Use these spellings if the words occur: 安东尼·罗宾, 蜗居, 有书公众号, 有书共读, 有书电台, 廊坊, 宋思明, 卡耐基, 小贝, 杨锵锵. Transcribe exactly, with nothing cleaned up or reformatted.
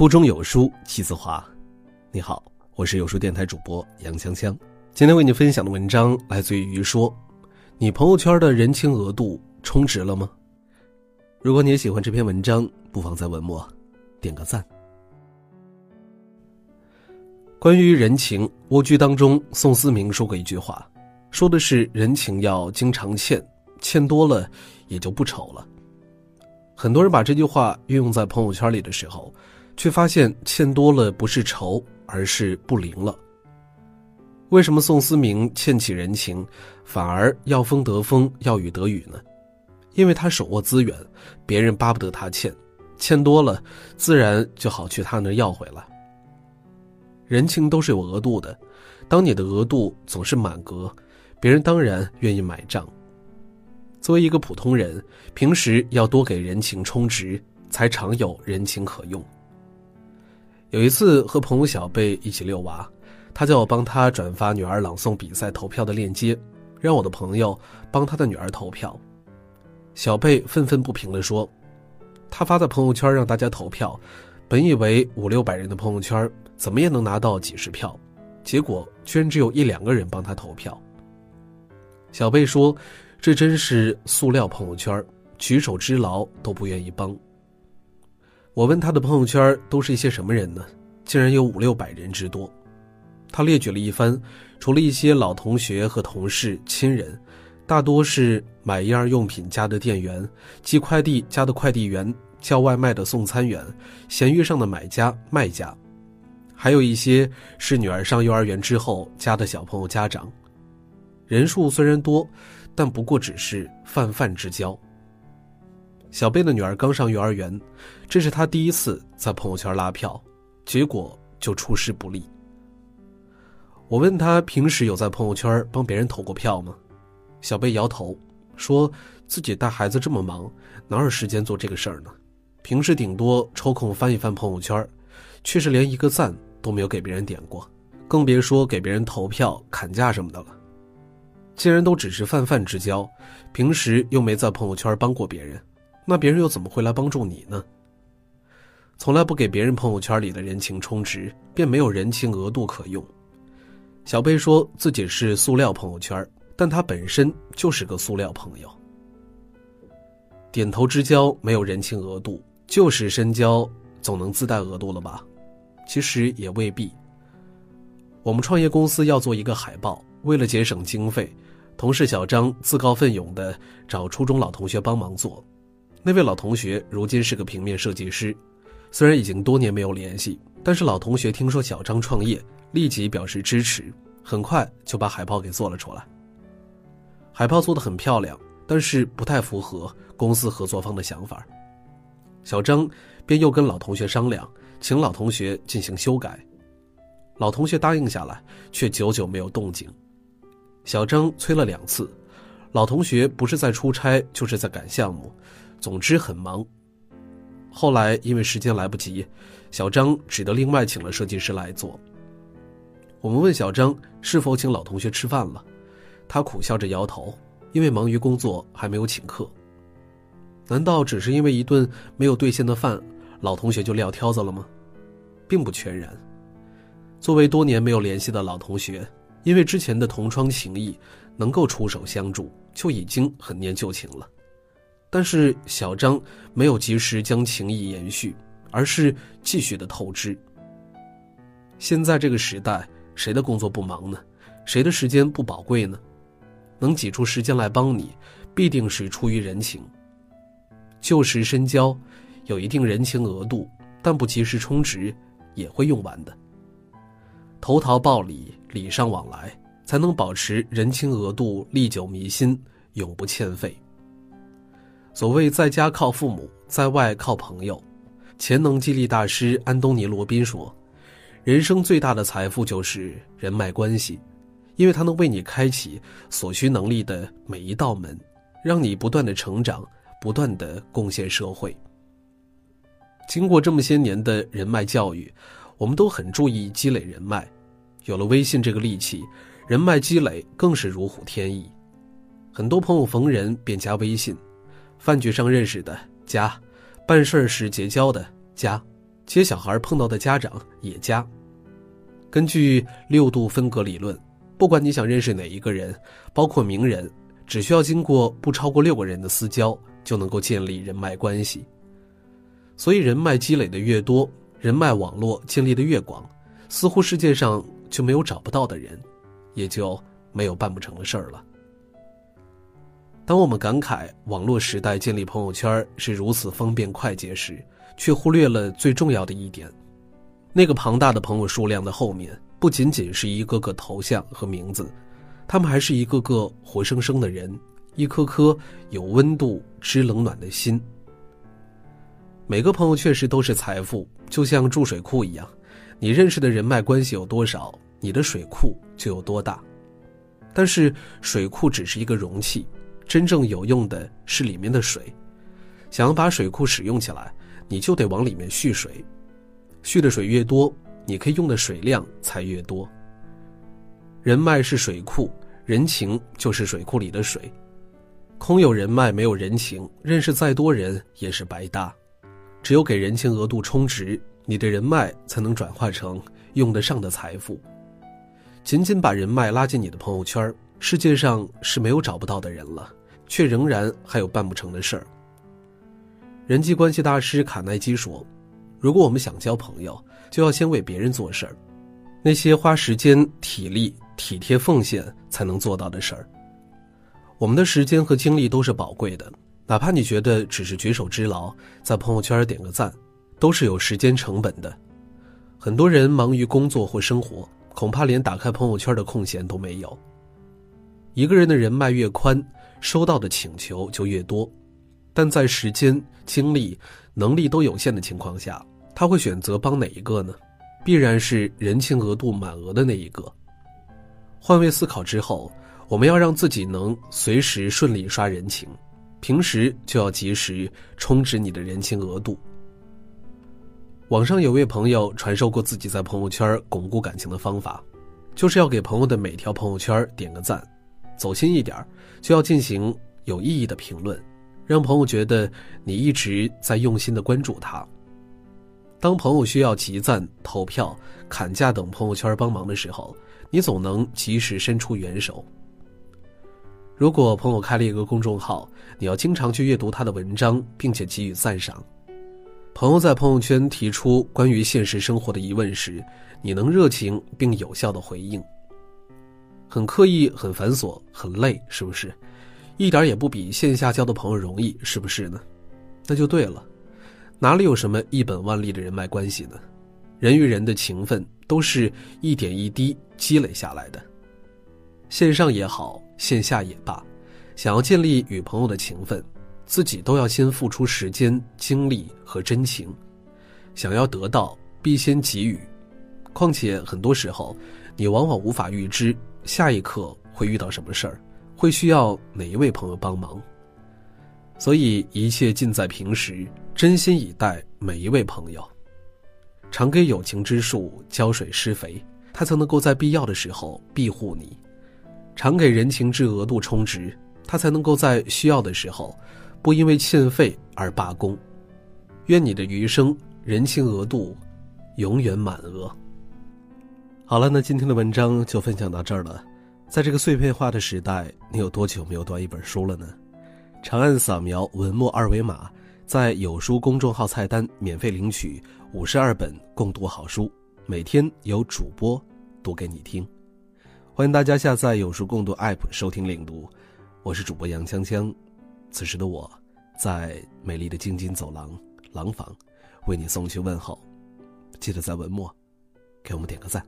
腹中有书气自华。你好，我是有书电台主播杨锵锵。今天为你分享的文章来自于说，你朋友圈的人情额度充值了吗？如果你也喜欢这篇文章，不妨在文末点个赞。关于人情，蜗居当中宋思明说过一句话，说的是人情要经常欠，欠多了也就不愁了。很多人把这句话运用在朋友圈里的时候，却发现欠多了不是愁，而是不灵了。为什么宋思明欠起人情，反而要风得风，要雨得雨呢？因为他手握资源，别人巴不得他欠，欠多了自然就好去他那要回来。人情都是有额度的，当你的额度总是满格，别人当然愿意买账。作为一个普通人，平时要多给人情充值，才常有人情可用。有一次和朋友小贝一起遛娃，他叫我帮他转发女儿朗诵比赛投票的链接，让我的朋友帮他的女儿投票。小贝愤愤不平地说，他发在朋友圈让大家投票，本以为五六百人的朋友圈怎么也能拿到几十票，结果居然只有一两个人帮他投票。小贝说，这真是塑料朋友圈，举手之劳都不愿意帮。我问他的朋友圈都是一些什么人呢，竟然有五六百人之多。他列举了一番，除了一些老同学和同事亲人，大多是买一样用品家的店员，寄快递家的快递员，叫外卖的送餐员，闲鱼上的买家卖家，还有一些是女儿上幼儿园之后家的小朋友家长。人数虽然多，但不过只是泛泛之交。小贝的女儿刚上幼儿园，这是她第一次在朋友圈拉票，结果就出师不利。我问她平时有在朋友圈帮别人投过票吗？小贝摇头，说自己带孩子这么忙，哪有时间做这个事儿呢？平时顶多抽空翻一翻朋友圈，却是连一个赞都没有给别人点过，更别说给别人投票砍价什么的了。既然都只是泛泛之交，平时又没在朋友圈帮过别人，那别人又怎么会来帮助你呢？从来不给别人朋友圈里的人情充值，便没有人情额度可用。小贝说自己是塑料朋友圈，但他本身就是个塑料朋友。点头之交没有人情额度，就是深交总能自带额度了吧？其实也未必。我们创业公司要做一个海报，为了节省经费，同事小张自告奋勇地找初中老同学帮忙做。那位老同学如今是个平面设计师，虽然已经多年没有联系，但是老同学听说小张创业，立即表示支持，很快就把海报给做了出来。海报做得很漂亮，但是不太符合公司合作方的想法。小张便又跟老同学商量，请老同学进行修改。老同学答应下来，却久久没有动静。小张催了两次，老同学不是在出差，就是在赶项目，总之很忙。后来因为时间来不及，小张只得另外请了设计师来做。我们问小张是否请老同学吃饭了，他苦笑着摇头，因为忙于工作还没有请客。难道只是因为一顿没有兑现的饭，老同学就撂挑子了吗？并不全然。作为多年没有联系的老同学，因为之前的同窗情谊能够出手相助，就已经很念旧情了。但是小张没有及时将情谊延续，而是继续的透支。现在这个时代，谁的工作不忙呢？谁的时间不宝贵呢？能挤出时间来帮你，必定是出于人情。旧时深交，有一定人情额度，但不及时充值，也会用完的。投桃报李，礼尚往来，才能保持人情额度历久弥新，永不欠费。所谓在家靠父母，在外靠朋友。潜能激励大师安东尼·罗宾说，人生最大的财富就是人脉关系，因为它能为你开启所需能力的每一道门，让你不断的成长，不断的贡献社会。经过这么些年的人脉教育，我们都很注意积累人脉，有了微信这个利器，人脉积累更是如虎添翼。很多朋友逢人便加微信，饭局上认识的加，办事时结交的加，接小孩碰到的家长也加。根据六度分隔理论，不管你想认识哪一个人，包括名人，只需要经过不超过六个人的私交，就能够建立人脉关系。所以人脉积累的越多，人脉网络建立的越广，似乎世界上就没有找不到的人，也就没有办不成的事儿了。当我们感慨网络时代建立朋友圈是如此方便快捷时，却忽略了最重要的一点，那个庞大的朋友数量的后面，不仅仅是一个个头像和名字，他们还是一个个活生生的人，一颗颗有温度知冷暖的心。每个朋友确实都是财富，就像注水库一样，你认识的人脉关系有多少，你的水库就有多大。但是水库只是一个容器，真正有用的是里面的水。想要把水库使用起来，你就得往里面蓄水，蓄的水越多，你可以用的水量才越多。人脉是水库，人情就是水库里的水。空有人脉没有人情，认识再多人也是白搭。只有给人情额度充值，你的人脉才能转化成用得上的财富。仅仅把人脉拉进你的朋友圈，世界上是没有找不到的人了，却仍然还有办不成的事儿。人际关系大师卡耐基说，如果我们想交朋友，就要先为别人做事儿，那些花时间、体力、体贴奉献才能做到的事儿。我们的时间和精力都是宝贵的，哪怕你觉得只是举手之劳，在朋友圈点个赞，都是有时间成本的。很多人忙于工作或生活，恐怕连打开朋友圈的空闲都没有。一个人的人脉越宽，收到的请求就越多，但在时间、精力、能力都有限的情况下，他会选择帮哪一个呢？必然是人情额度满额的那一个。换位思考之后，我们要让自己能随时顺利刷人情，平时就要及时充值你的人情额度。网上有位朋友传授过自己在朋友圈巩固感情的方法，就是要给朋友的每条朋友圈点个赞，走心一点就要进行有意义的评论，让朋友觉得你一直在用心的关注他。当朋友需要集赞、投票、砍价等朋友圈帮忙的时候，你总能及时伸出援手。如果朋友开了一个公众号，你要经常去阅读他的文章，并且给予赞赏。朋友在朋友圈提出关于现实生活的疑问时，你能热情并有效的回应。很刻意、很繁琐、很累，是不是？一点也不比线下交的朋友容易，是不是呢？那就对了，哪里有什么一本万利的人脉关系呢？人与人的情分都是一点一滴积累下来的。线上也好，线下也罢，想要建立与朋友的情分，自己都要先付出时间、精力和真情。想要得到，必先给予。况且很多时候，你往往无法预知下一刻会遇到什么事儿，会需要哪一位朋友帮忙。所以一切尽在平时，真心以待每一位朋友。常给友情之树浇水施肥，它才能够在必要的时候庇护你。常给人情之额度充值，他才能够在需要的时候不因为欠费而罢工。愿你的余生人情额度永远满额。好了，那今天的文章就分享到这儿了。在这个碎片化的时代，你有多久没有读一本书了呢？长按扫描文末二维码，在有书公众号菜单免费领取五十二本共读好书，每天有主播读给你听。欢迎大家下载有书共读 A P P 收听领读，我是主播杨锵锵。此时的我在美丽的京津走廊廊坊为你送去问候，记得在文末给我们点个赞。